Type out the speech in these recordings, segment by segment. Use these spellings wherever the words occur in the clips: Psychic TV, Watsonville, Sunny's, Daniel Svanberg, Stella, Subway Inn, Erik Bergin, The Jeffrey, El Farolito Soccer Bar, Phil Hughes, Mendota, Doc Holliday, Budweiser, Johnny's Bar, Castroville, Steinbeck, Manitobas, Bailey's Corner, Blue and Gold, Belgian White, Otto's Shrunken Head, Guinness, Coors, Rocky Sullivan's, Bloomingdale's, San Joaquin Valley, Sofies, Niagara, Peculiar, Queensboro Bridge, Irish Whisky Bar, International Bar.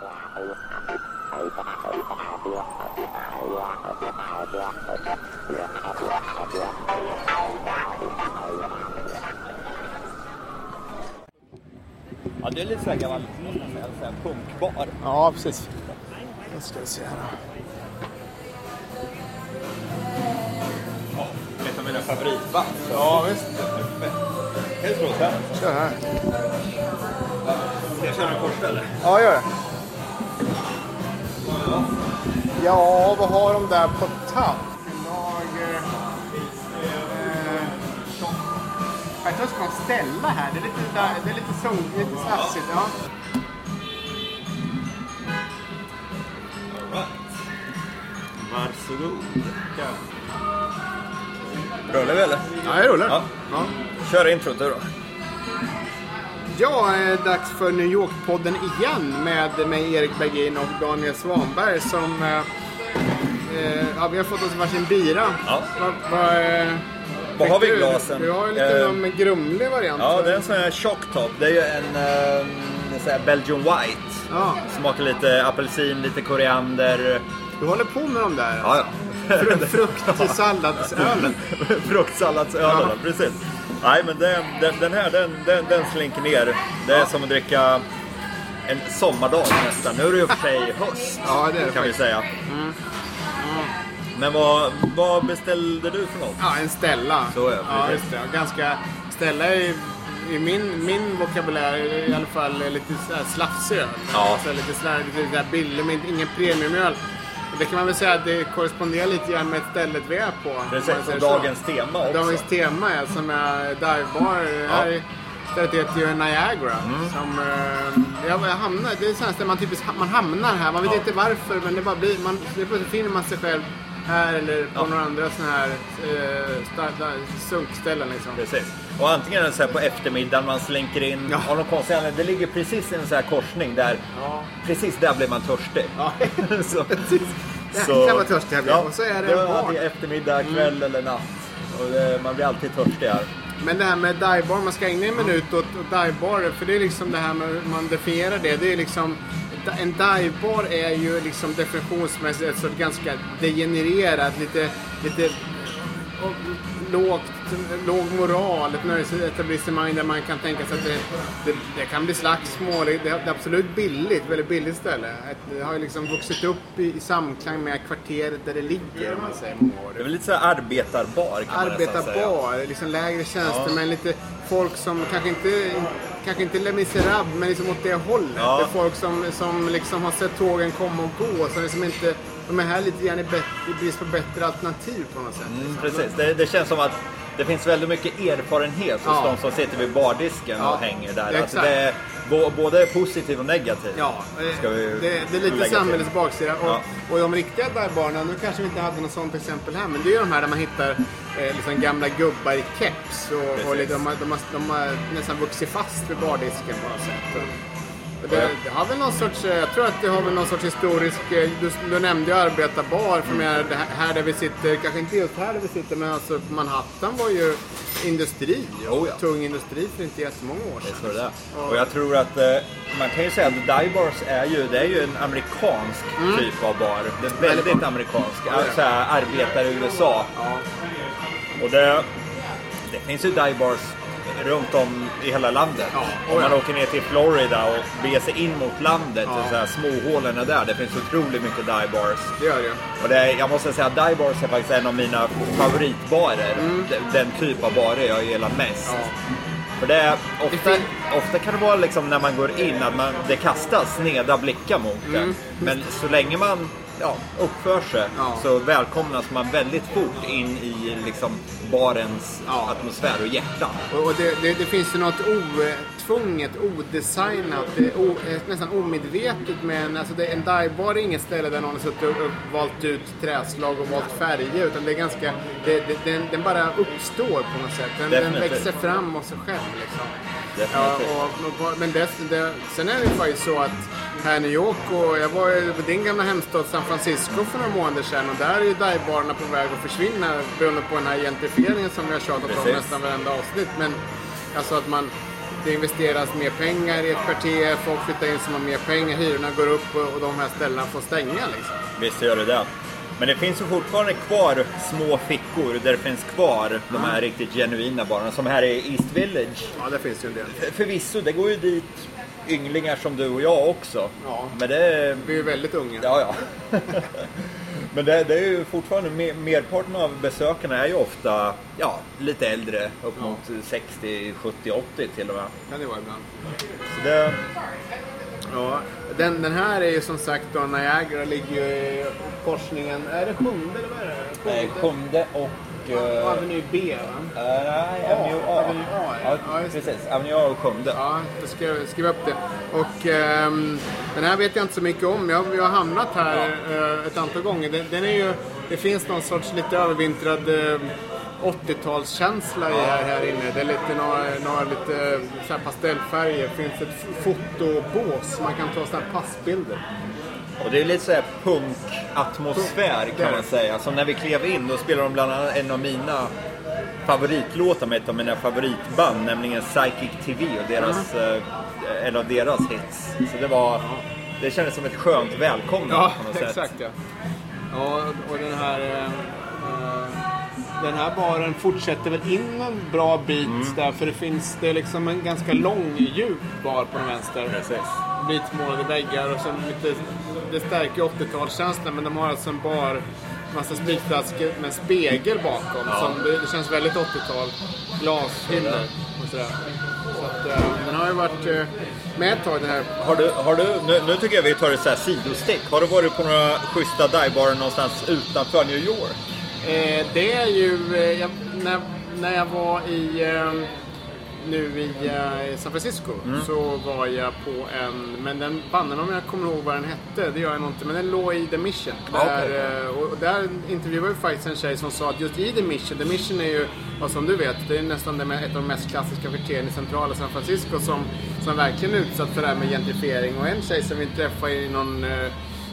Ja, det är lite så här gammalt, så här punkbar. Ja, precis. Nu ska vi se här då. Ja, ett av mina favoritband. Ja, visst. Helt roligt här. Kör här. Ska jag köra en kors eller? Ja, gör det. Ja, vad har de där på tapp? Jag tror att jag ska ställa här. Det är lite där, det är lite soligt, lite sassigt, ja. All right. Varsågod. Rullar vi eller? Ja, jag rullar. Ja. Ja. Kör intro då. Ja, dags för New York-podden igen med Erik Bergin och Daniel Svanberg som... ja, vi har fått oss varsin bira. Ja. Vad har vi i glasen? Vi har ju lite någon grumlig variant. Ja, det är en sån här tjocktopp. Det är ju en sån här Belgian White. Ja. Smakar lite apelsin, lite koriander. Du håller på med dem där. Ja, ja. Fruktsalladsölen. Fruktsalladsölen, ja. Precis. Nej, men den här slinker ner. Det är som att dricka en sommardag nästan. Nu är det ju för sig höst, ja, det är det kan vi säga. Mm. Men vad beställde du för något? Ja, en Stella. Så är det. Ja, just det. Ganska Stella i min vokabulär i alla fall är lite så här slafsig. Ja. Alltså, lite så där billig men ingen premiumöl. Det kan man väl säga att det korresponderar lite grann med stället vi är på. Precis, och dagens tema också. Dagens tema är som är divebar. Ja. Det heter ju Niagara. Mm. Som, jag hamnar, det är sådär där man hamnar här. Man vet inte varför, men det bara blir... Det finner man sig själv här eller på några andra sådana här sunkställen liksom. Precis. Och antingen är det så här på eftermiddagen man slinker in av någon konstig anledning. Det ligger precis i en så här korsning där... Ja. Precis där blir man törstig. Ja, så. Precis. Jäklar vad törstig jag blir. Ja. Och så är det en bar. Det är eftermiddag, kväll eller natt. Och man blir alltid törstig här. Men det här med divebar, man ska ägna en minut åt divebar, för det är liksom det här med man definierar det. Det är liksom, en divebar är ju liksom definitionsmässigt ett sådant ganska degenererat, lite låg moral, ett nöjesetablissemang där man kan tänka sig att det kan bli slagsmål. Det är absolut billigt, väldigt billigt ställe. Det har ju liksom vuxit upp i samklang med kvarteret där det ligger, om man säger. Det är väl lite så här arbetarbar kan man nästan säga. Arbetarbar, liksom lägre tjänster, men lite folk som kanske inte Le Miserable, men liksom åt det hållet. Ja. Det är folk som liksom har sett tågen komma och gå, som liksom inte... De är här lite grann i brist på bättre alternativ på något sätt. Mm, precis, det känns som att det finns väldigt mycket erfarenhet hos de som sitter vid bardisken och hänger där. Exakt. Alltså det är både positiv och negativ. Ja, det är lite samhällets baksida. Och de riktiga divebarna, nu kanske vi inte hade något sånt exempel här, men det är ju de här där man hittar liksom gamla gubbar i keps. Och de har nästan vuxit fast vid bardisken på något sätt. Det har väl någon sorts, jag tror att det har väl någon sorts historisk, du nämnde ju arbetarbar, för mer här där vi sitter, kanske inte just här där vi sitter, men alltså Manhattan var ju industri, tung industri för inte jättemånga år sedan. Det är så det. Och jag tror att man kan ju säga att dive bars är ju en amerikansk typ av bar, det är väldigt amerikansk, alltså arbetare i USA. Ja. Och det finns ju dive bars runt om i hela landet. Om man åker ner till Florida och beger sig in mot landet och så här småhålorna där. Det finns otroligt mycket divebars. Det gör det. Och jag måste säga att divebars är faktiskt en av mina favoritbarer. Mm. Den typ av barer jag gillar mest. För det är ofta kan det vara liksom när man går in att det kastas sneda blickar mot det. Mm. Men så länge man uppför sig så välkomnas man väldigt fort in i liksom barens atmosfär och hjärta. Och det finns ju något otvunget, odesignat, nästan omedvetet, men alltså en divebar är inget ställe där någon har suttit och valt ut träslag och valt färger, utan det är ganska, den bara uppstår på något sätt. Den växer fram av sig själv liksom. Sen är det faktiskt så att här i New York, och jag var ju på din gamla hemstad San Francisco för några månader sedan, och där är ju divebarerna på väg att försvinna beroende på den här gentrifieringen som vi har tjatat om nästan varenda avsnitt. Men alltså att man det investeras mer pengar i ett kvarter, folk flyttar in som har mer pengar, hyrorna går upp och de här ställena får stänga liksom. Visst gör det där. Men det finns ju fortfarande kvar små fickor där det finns kvar de här riktigt genuina barnen, som här i East Village. Ja, det finns ju en del. Förvisso, det går ju dit ynglingar som du och jag också. Ja, men det... vi är ju väldigt unga. Ja, ja. Men det är ju fortfarande, merparten av besökarna är ju ofta lite äldre, upp mot 60, 70, 80 till och med. Kan det vara ibland. Så det... Ja, den här är ju som sagt då, Niagara ligger ju i korsningen, är det 7:e eller vad är det? 7:e och... Avenue B va? Nej, Avenue A. Avenue A, ja, precis, Avenue A och 7:e. Ja, jag ska skriva upp det. Och den här vet jag inte så mycket om, jag har hamnat här ett antal gånger. Den är ju, det finns någon sorts lite övervintrad 80-talskänsla här inne. Det är lite några lite så här pastellfärger. Det finns ett fotobås. Man kan ta sådana här passbilder. Och det är lite så här punk-atmosfär kan man säga. Som när vi klev in, då spelade de bland annat en av mina favoritlåtar med ett av mina favoritband, nämligen Psychic TV och en av deras hits. Så det kändes som ett skönt välkomna på något sätt. Exakt, ja. Ja, och den här baren fortsätter väl in en bra bit där, för det är liksom en ganska lång djup bar på den vänster. Precis. Vitmålade väggar och sen lite, det stärker 80-talskänslan, men de har alltså en bar, massa spritflaskor med en spegel bakom som det känns väldigt 80-tal, glashyllor och sådär. Så att den har ju varit med ett tag den här. Har du nu tycker jag vi tar ett så här sidostick. Har du varit på några schyssta divebarer någonstans utanför New York? Det är ju när jag var i San Francisco så var jag på en, men den banden, om jag kommer ihåg vad den hette, det gör jag inte, men den låg i The Mission där, och där intervjuade vi faktiskt en tjej som sa att just i The Mission är ju, vad som du vet, det är nästan ett av de mest klassiska kvarteren i centrala San Francisco som verkligen är utsatt för det här med gentrifiering. Och en tjej som vi träffade i någon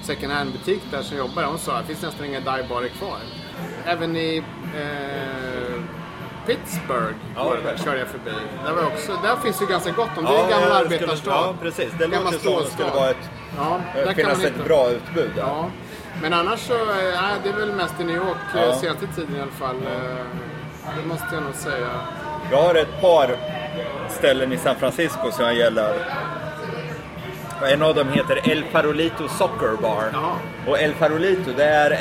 second hand butik där som jobbar, hon sa att det finns nästan inga divebarer kvar. Även i Pittsburgh körde jag förbi. Där finns ju ganska gott om. Det är gamla arbetarstad. Ja, precis. Det låter som det skulle vara ett, där finnas ett bra utbud. Ja. Ja. Men annars så, det är väl mest i New York senaste tiden i alla fall. Det måste jag nog säga. Jag har ett par ställen i San Francisco som jag gillar. En av dem heter El Farolito Soccer Bar. Jaha. Och El Farolito, det är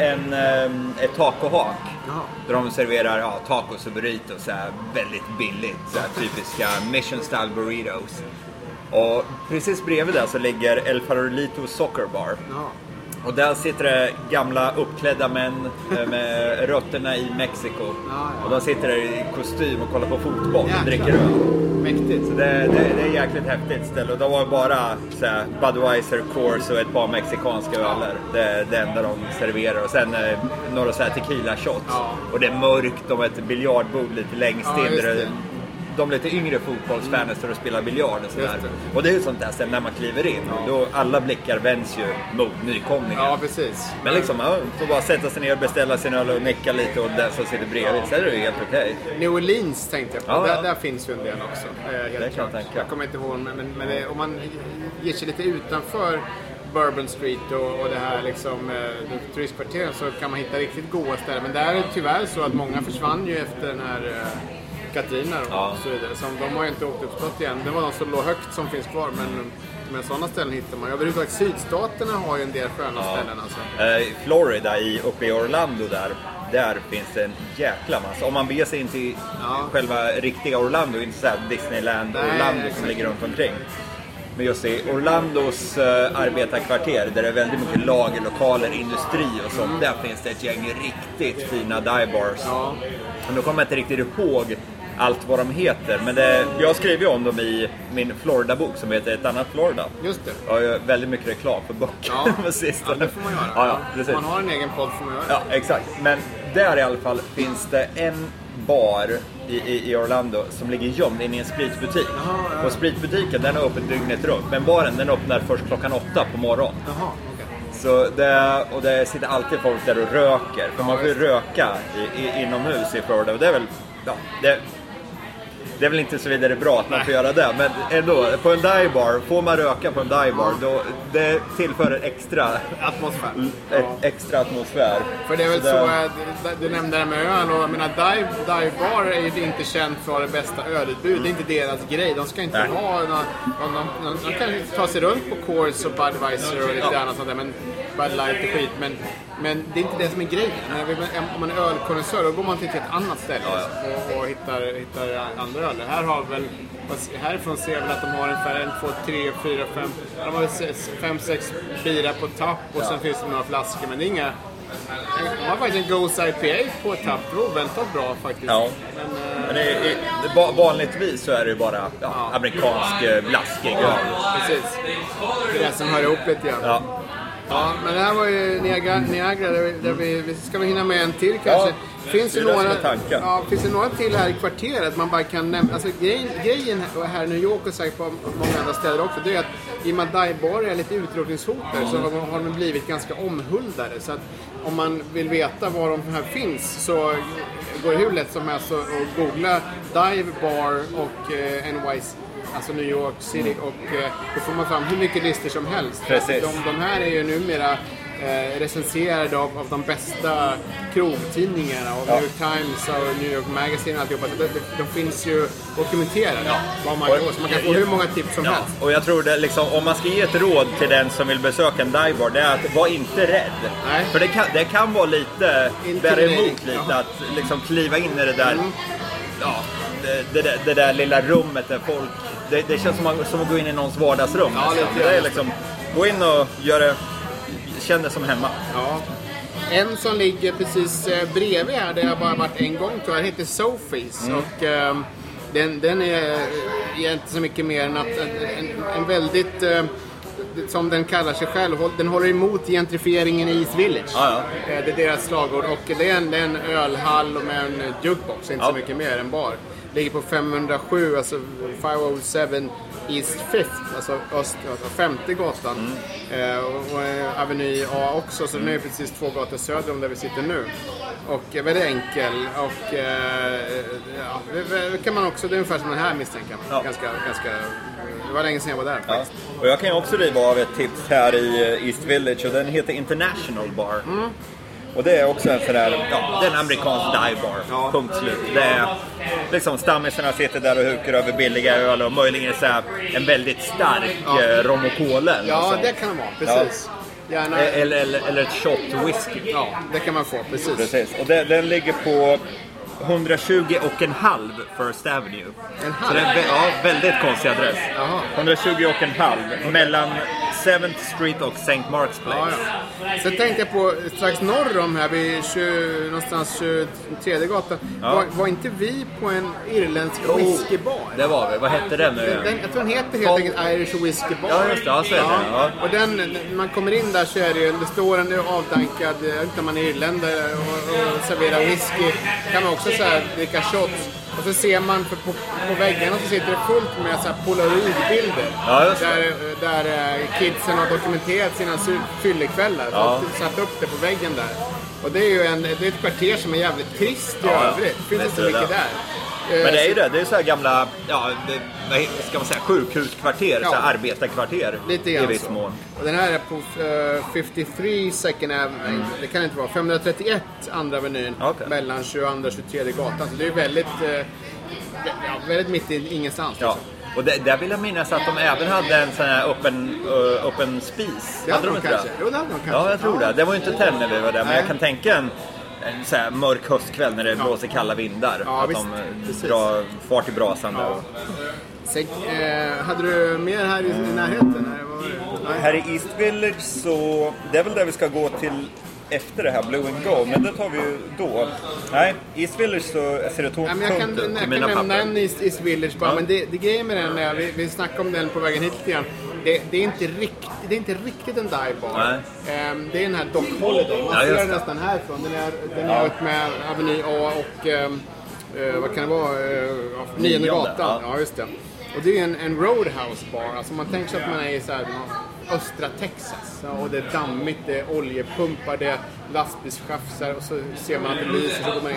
ett tacohak. Jaha. Där de serverar tacos och burritos, såhär, väldigt billigt, såhär, typiska Mission Style burritos. Och precis bredvid där så ligger El Farolito Soccer Bar. Jaha. Och där sitter det gamla uppklädda män med rötterna i Mexiko. Och de sitter där i kostym och kollar på fotboll och dricker öl. Mäktigt. Så det är jäkligt häftigt ställe. Och de var bara så här, Budweiser, Coors och ett par mexikanska öler. Det är det enda de serverar. Och sen några så här tequila shots. Ja. Och det är mörkt, de har ett biljardbord lite längst in. De lite yngre fotbollsfans står och spelar biljard och sådär. Och det är ju sånt där sen när man kliver in. Då alla blickar vänds ju mot nykomlingen. Ja, precis. Men liksom, man får bara sätta sig ner och beställa sin öl och nicka lite och den som sitter bredvid. Så är det ju helt okej. New Orleans tänkte jag på. Där finns ju en del också. Helt klart. Jag kommer inte ihåg, men om man ger sig lite utanför Bourbon Street och det här liksom turistkvarteren så kan man hitta riktigt goda ställen. Men där är det tyvärr så att många försvann ju efter den här... Katrina och så vidare, som de har ju inte återuppstått igen. Det var de som låg högt som finns kvar, men sådana ställen hittar man. Jag vill att sydstaterna har ju en del sköna ställen alltså. Florida, uppe i Orlando där finns det en jäkla massa. Om man beger sig in till själva riktiga Orlando, inte så här Disneyland Orlando som ligger runt omkring. Men just i Orlandos arbetarkvarter där det är väldigt mycket lagerlokaler, industri och sånt. Där finns det ett gäng riktigt fina divebars. Ja. Men då kommer jag inte riktigt ihåg allt vad de heter, men jag skrev ju om dem i min Florida-bok som heter Ett annat Florida. Just det. Jag har ju väldigt mycket reklam för böcker. Ja, det får man göra. Ja, precis. Man har en egen podd får man göra. Ja, exakt. Men där i alla fall finns det en bar i Orlando som ligger gömd inne i en spritbutik. Och spritbutiken den är öppen dygnet runt, men baren den öppnar först klockan 8 på morgonen. Jaha. Så det sitter alltid folk där och röker. För man får ju röka inomhus i Florida. Och det är väl... Ja, det, Det är väl inte så vidare bra att man får göra det, men ändå, på en dive bar, får man röka på en dive bar, då det tillför en extra atmosfär. Extra atmosfär. För det är väl så du nämnde det med öl, och jag menar, dive bar är ju inte känt för det bästa ölutbudet, det är inte deras grej, de ska inte ha någon, de kan ta sig runt på Coors och Budweiser och lite annat sånt där, men Bud Light och skit, men det är inte det som är grejen. Om man är ölkonnässör, då går man till ett annat ställe och hittar andra öl. Här har väl, härifrån ser vi att de har ungefär 1, 2, 3, 4, 5, de har 5-6 bira på tapp, och sen finns det några flaskor, men det är inga. De har faktiskt en Ghost IPA på tappprov, väldigt bra faktiskt. Ja. Men vanligtvis så är det ju bara amerikansk blaskig. Ja, precis. Det är det som hör ihop lite grann. Ja. Ja, men det här var ju Niagara, där vi ska vi hinna med en till kanske. Ja, finns det några till här i kvarteret man bara kan nämna? Alltså grejen här i New York och säkert på många andra städer också, det är att i och med att divebarer är lite utrotningshotade så har de blivit ganska omhuldade. Så att om man vill veta var de här finns så går det hur lätt som helst att googla dive bar och NYC. Alltså New York City, och då får man fram hur mycket listor som helst. De här är ju numera recenserade av de bästa krogtidningarna, av New York Times och New York Magazine och alltihopa. De finns ju dokumenterade vad man går, så man kan få hur många tips som helst. Och jag tror det, liksom, om man ska ge ett råd till den som vill besöka en dive bar, det är att vara inte rädd. Nej. För det kan vara lite bära emot lite att liksom kliva in i det där. Mm. Ja. Det där lilla rummet där folk... Det känns som att gå in i någons vardagsrum. Ja, det är liksom, gå in och känn det som hemma. Ja. En som ligger precis bredvid här, där jag bara varit en gång, tror jag, heter Sofies. Mm. Och den är inte så mycket mer än att en väldigt... som den kallar sig själv, den håller emot gentrifieringen i East Village. Det är deras slagord, och det är en ölhall med en jukebox, inte så mycket mer än bar. Ligger på 507, alltså 507 East 5th, alltså femte gatan, och Avenue A också, så nu är precis 2 gator söder om där vi sitter nu. Och väldigt enkel, och kan man också, det är ungefär som den här misstänker man. Ganska, det var länge sedan jag var där faktiskt. Och jag kan ju också riva av ett tips här i East Village, och den heter International Bar. Mm. Och det är också en sån där, det är en amerikansk dive bar, punkt slut. Det är liksom stammisarna sitter där och hukar över billiga öl och möjligen så här en väldigt stark rom och cola. Ja, det kan det vara, precis. Gärna. Eller ett shot whisky. Ja, det kan man få, precis. Och den ligger på 120,5 First Avenue. En halv? Så det är väldigt konstig adress. 120,5 mellan 7th Street och St. Mark's Place. Så tänkte jag på strax norr om här vid någonstans 23 gatan. Var inte vi på en irländsk whiskybar? Det var vi. Vad hette den nu? Jag tror den heter helt enkelt Irish Whisky Bar. Ja, just det. Och när man kommer in där så är det står en avdankad, när man är irländare och serverar whisky. Kan man också så här dricka shots. Och så ser man på väggarna så sitter det fullt med så här polaroidbilder. Där kidsen har dokumenterat sina fyllekvällar. Och satt upp det på väggen där. Och det är ju det är ett kvarter som är jävligt trist i övrigt. Det finns inte så mycket där. Men det är ju det är så här gamla, ska man säga, sjukhuskvarter, så här arbetarkvarter lite grann i viss mån. Och den här är på 53 Second Avenue, det kan inte vara, 531 andra avenyn, mellan 22 och 23 gatan, så det är väldigt mitt i ingenstans. Ja. Och där vill jag minnas att de även hade en sån här öppen spis. Hade de inte det? Jo, det hade de kanske. Ja, jag tror det. Det var ju inte tänd när vi var där, men jag kan tänka en så här mörk höstkväll när det blåser kalla vindar, att de drar fart i brasan där. Hade du mer här i närheten? Här i East Village, så det är väl där vi ska gå till efter det här Blue and Gold, men det tar vi ju då. Nej, East Village så ser det tårt punkt ut i mina papper. Jag kan nämna en East Village bara, men det grejen med den är, vi snackade om den på vägen hit igen. Det är inte riktigt en dive bar. Det är den här Doc Holliday. Man ser den nästan härifrån. Den är ut med Avenue A och vad kan det vara? 9:e gatan. Ja, just det. Och det är en roadhouse bar. Alltså man tänker sig att man är i så här östra Texas, och det är dammigt, det är oljepumpar, det är lastbilschaffsar, och så ser man att det lyser, så går man in.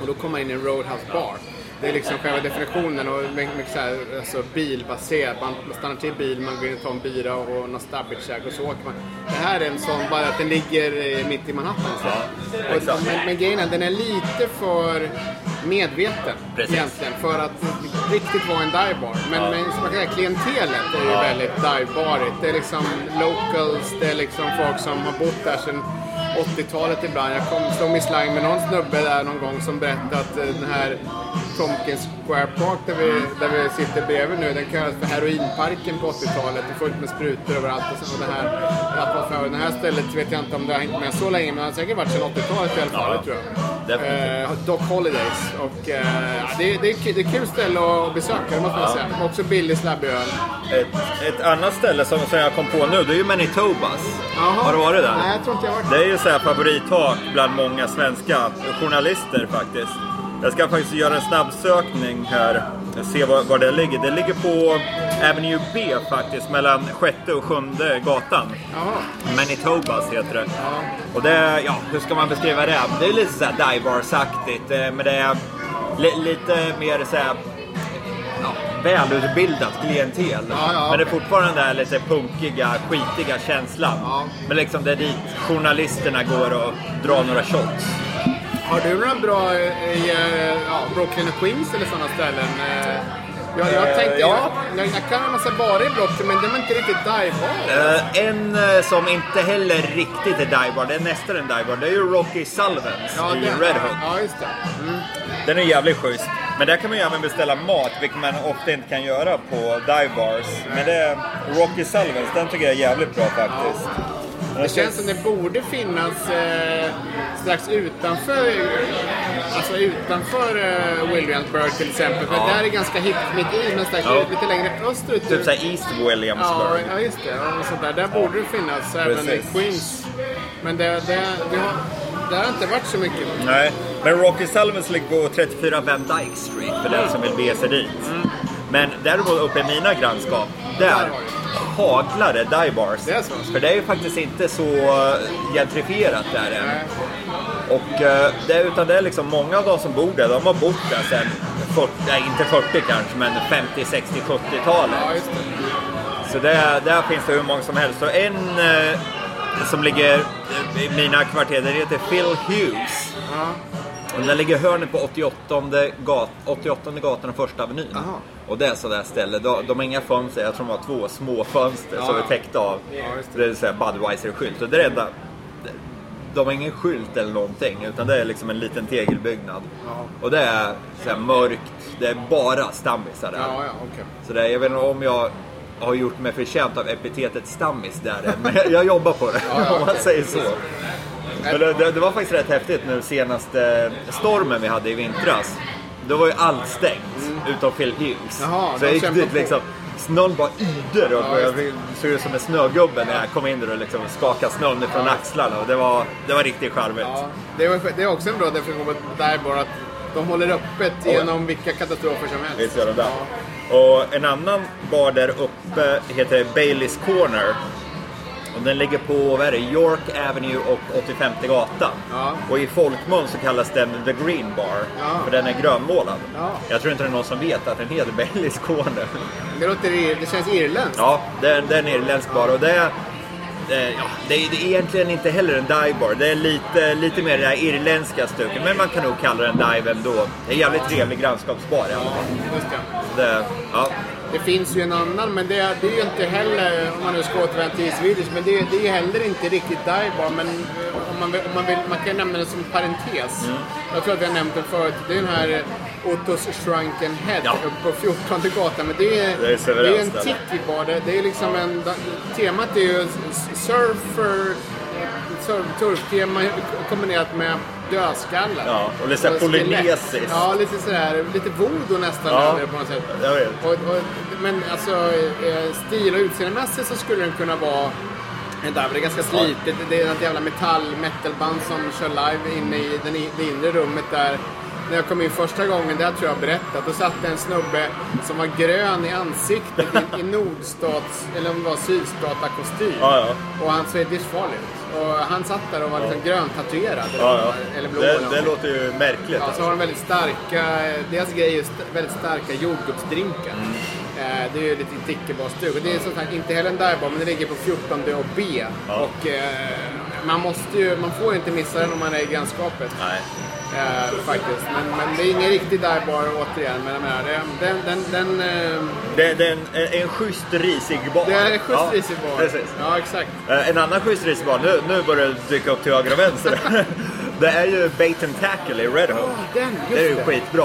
Och då kommer man in i en roadhouse bar. det är liksom själva definitionen och mycket så här, alltså bilbaserad. Man stannar till bil, man går in och tar en bira och någon stabbitkäk och så åker man. Det här är en sån, bara att den ligger mitt i Manhattan. Så. Ja, och, men grejen är, den är lite för medveten. Precis. Egentligen för att riktigt vara en divebar. Men, ja. Men som man kan säga, klientelet är ju väldigt divebarigt. Det är liksom locals, det är liksom folk som har bott där sedan 80-talet ibland. Jag kom slå i slang med någon snubbe där någon gång som berättade att den här Tompkins Square Park där vi sitter bredvid nu, den kallas för heroinparken på 80-talet. Det är fullt med sprutor överallt och så. Det här stället vet jag inte om det har hängt med så länge, men det har säkert varit sedan 80-talet i alla fall, tror jag. Doc Holidays. Och, det är ett kul ställe att besöka, måste man säga. Också billig slabböl. Ett annat ställe som jag kom på nu, det är ju Manitobas. Aha. Har du varit där? Nej, jag tror inte jag har varit där. Det är ju så här favorithak bland många svenska journalister faktiskt. Jag ska faktiskt göra en snabbsökning här och se var det ligger. Det ligger på Avenue B faktiskt, mellan 6:e och 7:e gatan. Oh. Manitobas heter det. Oh. Och det, ja, hur ska man beskriva det? Det är lite så här divebarsaktigt, men det är lite mer så här, ja, välutbildat klientel. Men det är fortfarande den där lite punkiga, skitiga känslan. Men liksom det är dit journalisterna går och drar några shots. Har du några bra i Brooklyn och Queens eller sådana ställen? Jag kan ha en massa barer i Brooklyn, men de är inte riktigt divebar. En som inte heller riktigt är divebar, det är nästan en divebar, det är ju Rocky Sullivan's i Red Hook. Ja, just det. Mm. Den är jävligt schysst. Men där kan man ju även beställa mat, vilket man ofta inte kan göra på divebars. Men det är Rocky Sullivan's, den tycker jag är jävligt bra faktiskt. Det känns som det borde finnas strax utanför Williamsburg till exempel. För där är ganska hippigt mitt i, men strax lite längre österut. Typ såhär East Williamsburg. Ja, just det. Och sånt där. Där borde det finnas, även i Queens. Men det har inte varit så mycket. Nej, men Rocky Sullivan's ligger på 34 Van Dyke Street för den som vill bege sig dit. Mm. Men däremot uppe i mina grannskap, där haglade divebars. För det är ju faktiskt inte så gentrifierat där än. Och utan det är liksom många av de som bor där, de har bott där sedan 40, inte 40 kanske, men 50, 60, 70-talet. Så där finns det hur många som helst. Så en som ligger i mina kvarter, det heter Phil Hughes. Och den ligger hörnet på 88:e gatan och 1:a avenyn. Aha. Och det är sådär ställe. De har inga fönster, jag tror de har 2 små fönster som är täckta av det är så här Budweiser-skylt. Och det är enda, de har ingen skylt eller någonting, utan det är liksom en liten tegelbyggnad. Och det är så här mörkt, det är bara stammisar där. Okay. Så det är, jag vet inte om jag har gjort mig förtjänt av epitetet stammis där, men jag jobbar på det, om man säger så. Men det var faktiskt rätt häftigt nu senaste stormen vi hade i vintras. Då var ju allt stängt utom Phil Hughes. Jaha, så jag gick dit liksom, snön bara yder och jag såg ut som en snögubbe när jag kom in där och liksom skakade snön från axlarna. Och det var riktigt charmigt. Ja. Det är också en bra definition där, bara att de håller öppet genom vilka katastrofer som helst. Visst gör de där. Och en annan bar där uppe heter Bailey's Corner. Och den ligger på York Avenue och 85:e gatan. Och i folkmun så kallas den The Green Bar. För den är grönmålad. Jag tror inte det är någon som vet att den heter Bailey's Corner. Det känns irländskt. Ja, det är en irländsk bar. Och det är egentligen inte heller en dive bar. Det är lite mer det här irländska stycken. Men man kan nog kalla den dive ändå. Det är en jävligt trevlig grannskapsbar i alla fall. Det finns ju en annan, men det är ju inte heller, om man nu ska återvända till Swedish, men det är heller inte riktigt divebar, men man kan nämna det som parentes. Jag tror att jag nämnde förut, det är den här Otto's Shrunken Head på 14:e gatan, men det är en tiki-bar, det är liksom temat är ju surftema kombinerat med dödskallar. Ja, och lite såhär polynesiskt. Ja, lite sådär, lite voodoo nästan på något sätt. Jag vet. Men alltså stil- och utseendemässigt så skulle den kunna vara en dive. Det är ganska slitet, det är något jävla metalband som kör live inne i det inre rummet där. när jag kom in första gången, där tror jag berättat, då satt en snubbe som var grön i ansiktet i nordstats, eller om det var sydstatakostym. Ja, ja. Och han såg livsfarlig ut. Och han satt där och var liksom grön tatuerad. Ja, ja. Eller blå. Det låter ju märkligt. Ja, så alltså har de väldigt starka, deras grejer är väldigt starka jordgubbsdrinkar. Mm. Det är ju lite tickebarstug. Och det är som sagt inte heller en divebar, men det ligger på 14D och B. Ja. Och man får ju inte missa den om man är i grannskapet. Nej. Faktiskt, men det är ingen riktig divebar återigen, men jag menar, det är en schysst risig bar. Det är en schysst risig bar. Precis. Ja, exakt. En annan schysst risig bar, nu börjar det dyka upp till höger och vänster. Det är ju Bait and Tackle i Red Hook. Det är ju skitbra.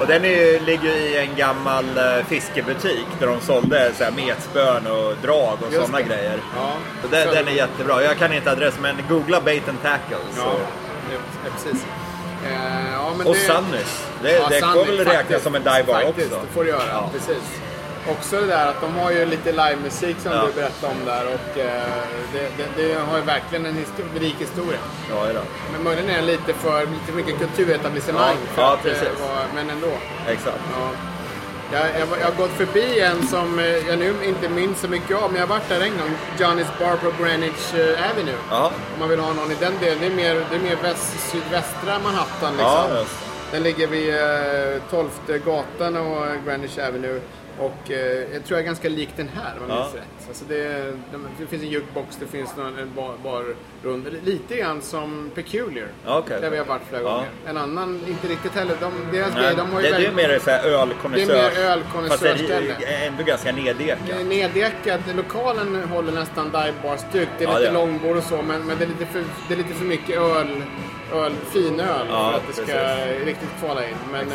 Och den ligger i en gammal fiskebutik där de sålde så här metspön och drag och sådana grejer. Ja. Så den är jättebra. Jag kan inte adress, men googla Bait and Tackle. Ja, så. Ja precis. Och Sunny's. Det går väl räknas som en divebar också. Det får du göra, precis. Också det där att de har ju lite livemusik som du berättade om där. Och det har ju verkligen en rik historia. Ja, det är det. Men möjligen är lite för lite mycket kulturetablissemang. Ja, precis. Men ändå. Exakt. Ja. Jag har gått förbi en som jag nu inte minns så mycket av, men jag har varit där en gång, Johnny's Bar på Greenwich Avenue. Ja. Om man vill ha någon i den delen, det är mer sydvästra Manhattan liksom. Ja, den ligger vid 12:e gatan och Greenwich Avenue. Och jag tror jag är ganska lik den här, om jag minns rätt. Alltså det finns en jukebox, det finns en barrund. Lite grann som Peculiar, där vi har varit flera gånger. En annan, inte riktigt heller. Det är mer så här ölkonnässörställe. Fast det är ändå ganska neddekat. Neddekat. Lokalen håller nästan divebar-stuk. Det är lite långbord och så, men det är lite för mycket öl finöl för att det ska riktigt kvala in. Men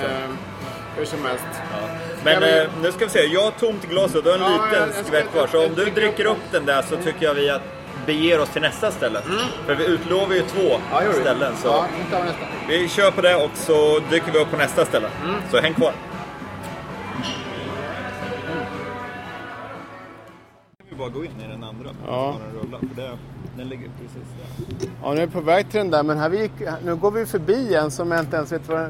hur som helst. Ja. Men nu ska vi se, jag har tomt glas och du har en liten skvätt kvar. Så om du dricker upp den där så tycker jag vi att beger oss till nästa ställe. Mm. För vi utlovar ju 2 ställen. Så vi kör på det och så dyker vi upp på nästa ställe. Mm. Så häng kvar. Nu kan vi bara gå in i den andra. Ja. Den ligger precis där. Ja, nu är vi på väg till den där, men nu går vi förbi en som jag inte ens vet vad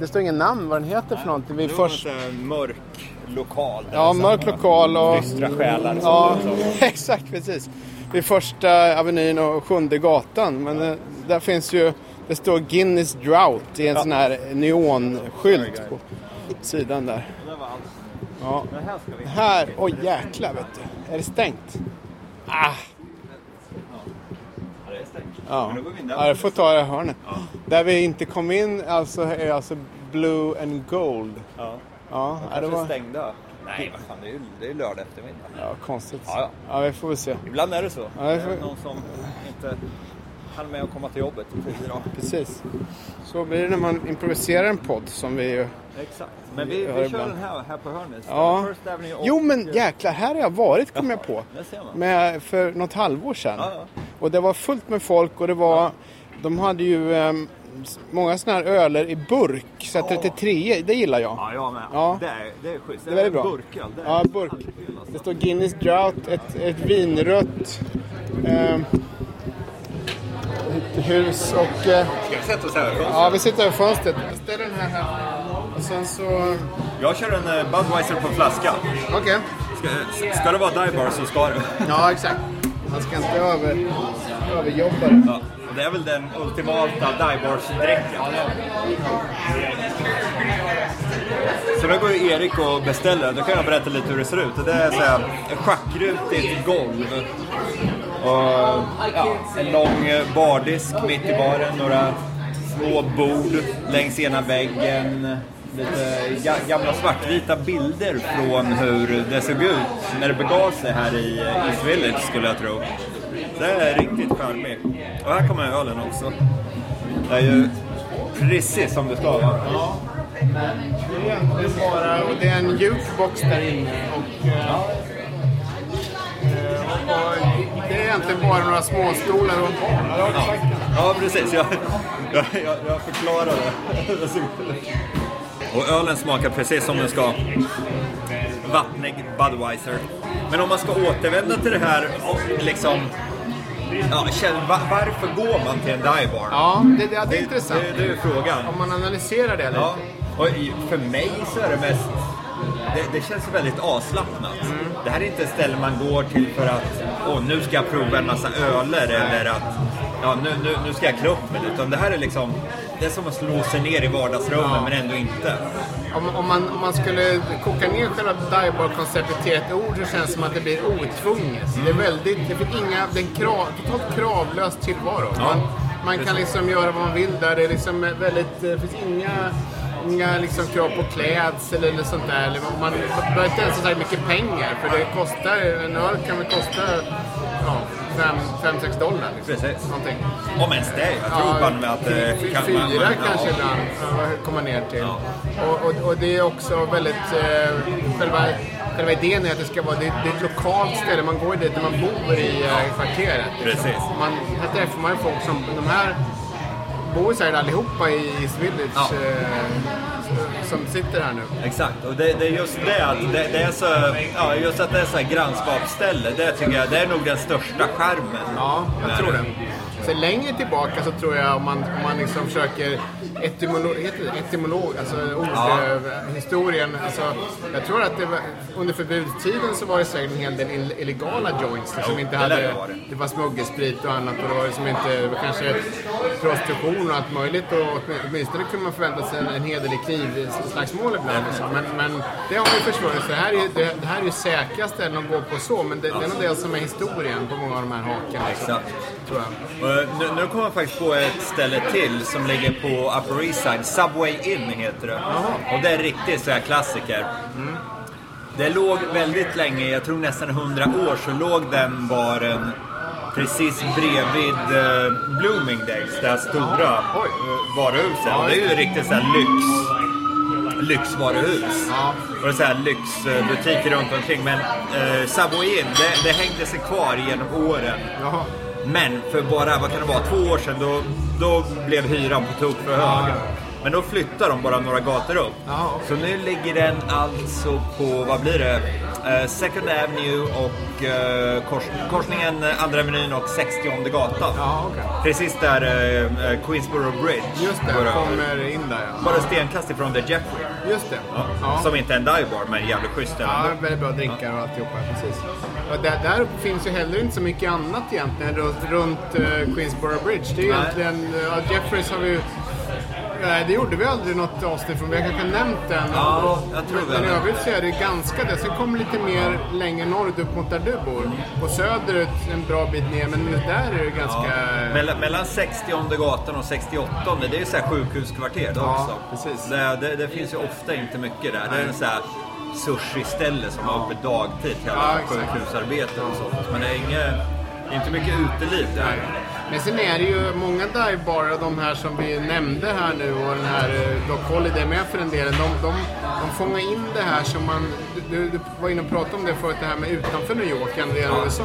det står ingen namn vad den heter. Nej, för någonting. Vi först en mörk lokal. Ja, mörk lokal och dystra själar. Ja, exakt, precis. Vid första avenyn och 7:e gatan, men där finns ju, det står Guinness Drought i en sån här neonskylt på sidan där. Ja. Här, oj jäklar vet du. Är det stängt? Ah. Ja, jag får ta det här hörnet. Ja. Där vi inte kom in är Blue and Gold. Ja det var stängda. Nej, vad fan, det är lördag eftermiddag. Ja, konstigt. Ja, vi får väl se. Ibland är det så. Ja, det är någon som inte hann med att komma till jobbet idag. Precis. Så blir det när man improviserar en podd som vi ju. Exakt. Men vi kör den här på hörnet. Ja. Jo, men jäklar, här har jag varit, kom jag på. Med för något halvår sedan. Ja. Och det var fullt med folk och det var de hade ju många såna här öler i burk, så 33, det gillar jag. Ja, men det är schysst. Det är väldigt bra. Burköl, det är burk. Det står Guinness Drought, ett vinrött hus och ska vi sätta oss här? Ja, vi sitter här i fönstret. Ställ den här. Och sen så jag kör en Budweiser på flaska. Okej. Okay. Ska det vara divebar så ska det. Ja, exakt. Man ska inte överjobba det. Ja, och det är väl den ultimata divebarsdräcken. Så nu går ju Erik och beställer. Då kan jag berätta lite hur det ser ut. Det är så här ett schackrutigt golv. Och en lång bardisk mitt i baren. Några små bord längs ena väggen. Lite gamla svartvita bilder från hur det såg ut när det begav sig här i East Village, skulle jag tro. Det är riktigt charmigt. Och här kommer ölen också. Det är ju precis som det ska vara. Ja. Det är en jukebox där inne. Det är egentligen bara några småstolar och barn. Ja, precis. Jag förklarar det. Och ölen smakar precis som den ska. Vattnig Budweiser. Men om man ska återvända till det här liksom Ja, varför går man till en divebar? Ja, det är intressant. Det är frågan. Om man analyserar det lite. Ja. Och för mig så är det mest... Det känns väldigt avslappnat. Mm. Det här är inte ett ställe man går till för att nu ska jag prova en massa öler eller att nu ska jag klä upp mig, utan det här är liksom, det är som att slå sig ner i vardagsrummet men ändå inte. Om man skulle koka ner själva divebar-konceptet till ett ord, så känns det som att det blir otvunget. Mm. Det är väldigt, totalt kravlöst tillvaro. Ja. Man kan liksom göra vad man vill där, det är liksom väldigt, det finns inga liksom krav på kläds eller sånt där. Man behöver inte ens så mycket pengar, för det kostar, en öl kan väl kosta $5-6 liksom. Precis. Någonting. Om ens det, jag tror bara med att fyra kanske ibland kommer ner till. Ja. Och det är också väldigt själva idén är att det ska vara det är ett lokalt ställe, man går dit där man bor i kvarteret. Liksom. Precis. Här träffar man folk som de här bor så här allihopa i Village som sitter här nu. Exakt, och det är just det att det är så, just att det är så här grannskapsställe, det tycker jag, det är nog den största skärmen. Ja, jag tror det. Så längre tillbaka så tror jag om man liksom försöker etymolog, alltså ordhistorien, alltså jag tror att det var, under förbudstiden så var det säkert en hel del illegala joints som liksom inte hade, det var smuggelsprit och annat, och det var liksom inte kanske prostitution och allt möjligt, och åtminstone kunde man förvänta sig en hederlig knivslagsmål ibland liksom. Men det har ju försvunnit, så det här är ju säkrast än att gå på så, men det är nog det som är historien på många av de här haken liksom, tror jag. Nu kommer jag faktiskt på ett ställe till som ligger på Upper East Side, Subway Inn heter det. Aha. Och det är riktigt så här klassiker. Mm. Det låg väldigt länge, jag tror nästan 100 år, så låg den baren precis bredvid Bloomingdale's, det här stora varuhuset. Och det är ju riktigt så här lyxvaruhus. Ja. Och det är så här lyxbutiker runt omkring. Men Subway Inn, det hängde sig kvar genom åren. Jaha. Men för bara, vad kan det vara, 2 år sedan då blev hyran på tok för hög. Men då flyttar de bara några gator upp. Så nu ligger den alltså på, vad blir det? Second Avenue och korsningen Andra Avenyn och 60:e gatan. Precis där Queensboro Bridge. Just det, kommer in där. Bara stenkast ifrån The Jeffrey. Just det. Ja. Som inte är en divebar, men jävligt schysst. Ja, väldigt bra drinkar och alltihopa, precis. Och där finns ju heller inte så mycket annat egentligen runt Queensboro Bridge. Det är ju egentligen, Jeffreys har vi ju... Nej, det gjorde vi aldrig något avsnitt från. Vi har kanske nämnt den. Ja, jag tror det. Men i övrigt så är det ganska det. Sen kommer lite mer längre norrut upp mot där du bor. Och söderut en bra bit ner. Men där är det ganska... Ja. Mellan 60:e gatan och 68:e. Det är ju så här sjukhuskvarter då också. Ja, precis. Det finns ju ofta inte mycket där. Det är en så här sushi-ställe som har uppe dagtid. Hela sjukhusarbeten och sånt. Men det är inte mycket uteliv där. Nej. Men sen är det ju många divebarer, de här som vi nämnde här nu, och den här Doc Holliday med för en del, de fångar in det här som man, du var inne och pratade om det förut, det här med utanför New York än i USA.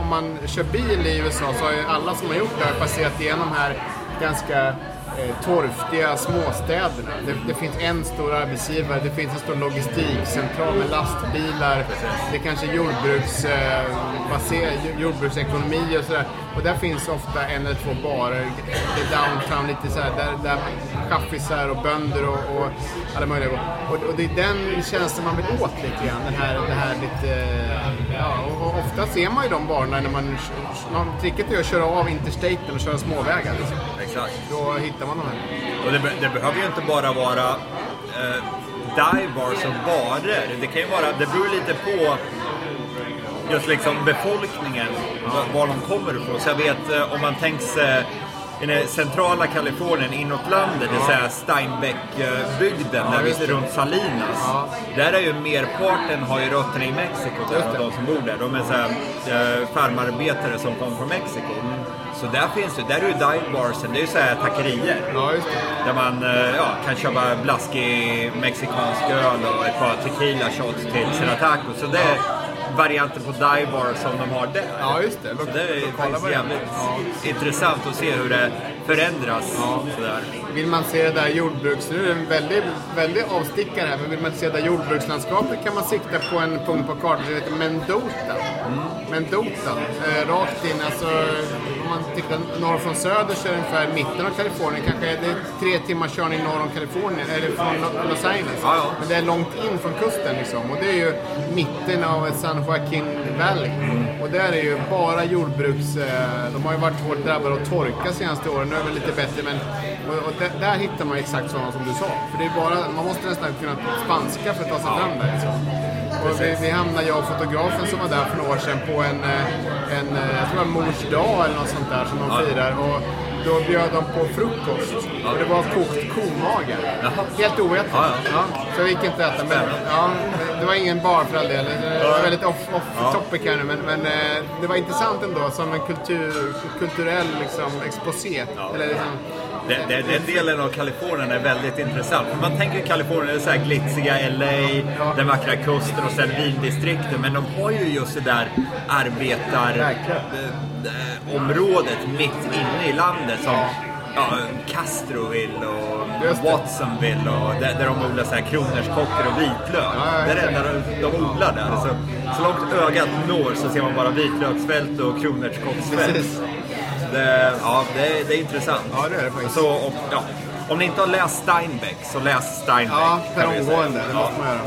Om man kör bil i USA så har ju alla som har gjort det här passerat igenom här ganska torftiga småstäderna. Det finns en stor arbetsgivare, det finns en stor logistikcentral med lastbilar, det är kanske jordbruksekonomi och sådär. Och där finns ofta en eller två barer, det är downtown lite såhär, där chaffisar och bönder och alla möjliga. Och det är den tjänsten man vill åt lite grann, det här lite, och ofta ser man ju de barerna när man tricket är att köra av interstaten och köra småvägar liksom. Exakt. Då hittar man de här. Och det behöver ju inte bara vara divebars och barer, det kan ju vara, det beror lite på just liksom befolkningen, var de kommer ifrån. Så jag vet, om man tänker sig i den centrala Kalifornien inåt landet, det är Steinbeck-bygden där vi ser runt Salinas. Där är ju merparten har ju rötterna i Mexiko, de som bor där. De är så här, farmarbetare som kommer från Mexiko. Så där finns det, där är ju divebarsen, det är ju så här taquerier. Ja, just det. Där man kan köpa blaskig mexikansk öl och ett par tequila shots till sina tacos. Så det varianten på dive bar som de har där. Ja, just det. Så det är faktiskt jävligt intressant att se hur det förändras. Ja. Sådär. Vill man se det där nu är det en väldigt, väldigt avstickare, men vill man se det där jordbrukslandskapet kan man sikta på en punkt på kartan som heter Mendota. Mendota, rakt in, alltså om man tittar norr från söder så är det ungefär mitten av Kalifornien, kanske det är 3 timmar körning norr om Kalifornien, eller från Los Angeles. Ja, ja. Men det är långt in från kusten liksom, och det är ju mitten av San Joaquin Valley. Och där är ju bara jordbruks, de har ju varit hårt drabbade och torka senaste åren, nu är det lite bättre, men och där hittar man exakt sådana som du sa, för det är bara, man måste nästan kunna spanska för att ta sig fram där liksom. Och vi hamnade, jag och fotografen som var där för några år sedan på en jag tror det var mors dag eller något sånt där som de firar, och då bjöd de på frukost och det var kokt komager. Helt oätligt. Så vi gick inte äta, men det var ingen bar för all del. Det var väldigt off topic här nu, men det var intressant ändå som en kulturell liksom exposé eller liksom. Den delen av Kalifornien är väldigt intressant. Man tänker Kalifornien är så här glitsiga LA, den vackra kusten och sen vindistrikten. Men de har ju just det där arbetarområdet mitt inne i landet som Castroville och Watsonville och där de odlar så här kronärtskockor och vitlök. Det är det enda de odlar där. Så långt ögat når så ser man bara vitlöksfält och kronärtskocksfält. Det är intressant. Ja, det är det faktiskt. Så, och, om ni inte har läst Steinbeck så läs Steinbeck. Ja, per omgående. Det måste man göra.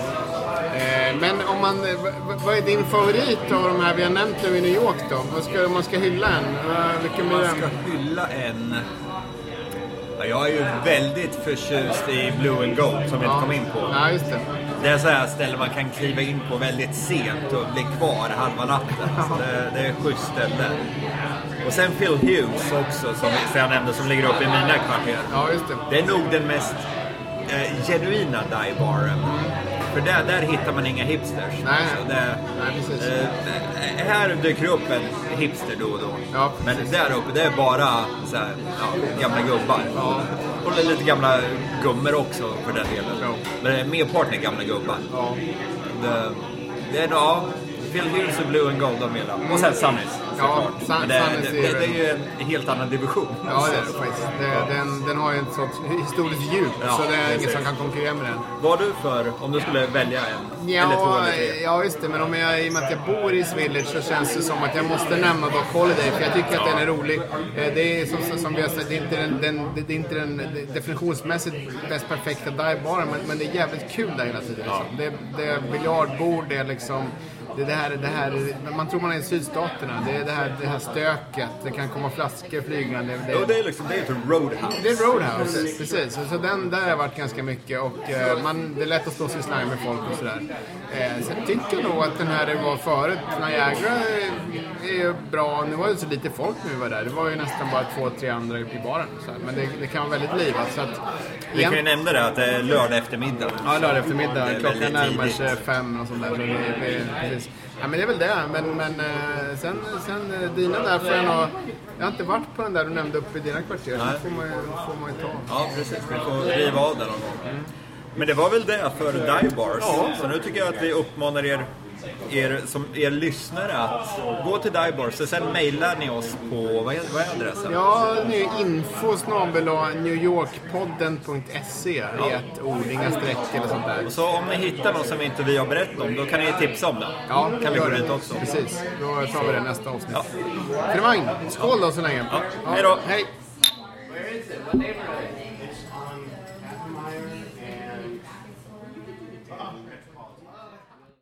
Men om man, vad är din favorit av de här vi har nämnt nu i New York då? Om man ska hylla en? Jag är ju väldigt förtjust i Blue and Gold som vi inte kom in på. Ja, just det. Det är så här ställe man kan kliva in på väldigt sent och bli kvar halva natten. Så det är ett schysst ställe. Och sen Phil Hughes också, som jag nämnde, som ligger uppe i mina kvarter. Ja, just det. Det är nog den mest genuina divebaren. För där hittar man inga hipsters. Nej, så precis. Här dyker upp en hipster då och då. Ja, men där uppe, det är bara så här, gamla gubbar. Ja. Och det är lite gamla gummor också för den delen. Ja. Men det är merparten är gamla gubbar. Ja. Det är Phil Hughes och Blue and Gold och Mela. Och sen Sunny's. Ja, det är ju en helt annan division. Ja, det är det faktiskt. Den har ju en sorts historiskt djup, så det är ingen som kan konkurrera med den. Vad du för om du skulle välja en? Eller två eller tre? Ja, just det. Men i och med att jag bor i Village så känns det som att jag måste nämna Doc Holliday. För jag tycker att den är rolig. Det är som vi har sagt, det är inte den definitionsmässigt bäst perfekta divebaren. Men det är jävligt kul där hela tiden. Ja. Det är biljardbord, det är liksom... Det här, man tror man är i sydstaterna. Det här stöket. Det kan komma flaskor, flygande. Det är ju typ Roadhouse. Det är Roadhouse, precis. Så den där har varit ganska mycket. Och det är lätt att slå sig i slang med folk och sådär. Så jag tycker nog att den här var förut. Niagara är bra. Nu var det så lite folk när vi var där. Det var ju nästan bara 2-3 andra i baren. Så men det kan vara väldigt livat. Så att, vi kan ju nämna det att det är lördag eftermiddag. Ja, lördag eftermiddag. Klockan närmar sig 5 och sånt där. Så det är ja, men det är väl det, men sen dina där får jag har inte varit på den där du nämnde uppe i dina kvarter. Nej. Så får man ta. Ja, precis, vi får riva av den någon gång. Men det var väl det för divebars. Ja. Så nu tycker jag att vi uppmanar er lyssnare att gå till divebars och sen mejlar ni oss på vad är adressen? Ja, nu info@newyorkpodden.se i ett ord, inga streck eller sånt där. Och så om ni hittar något som inte vi har berättat om, då kan ni tipsa om det. Ja, kan vi gå dit också. Precis, då tar vi det nästa avsnitt. Ja. Kremang, skål då så länge. Ja. Ja. Hej då. Hej.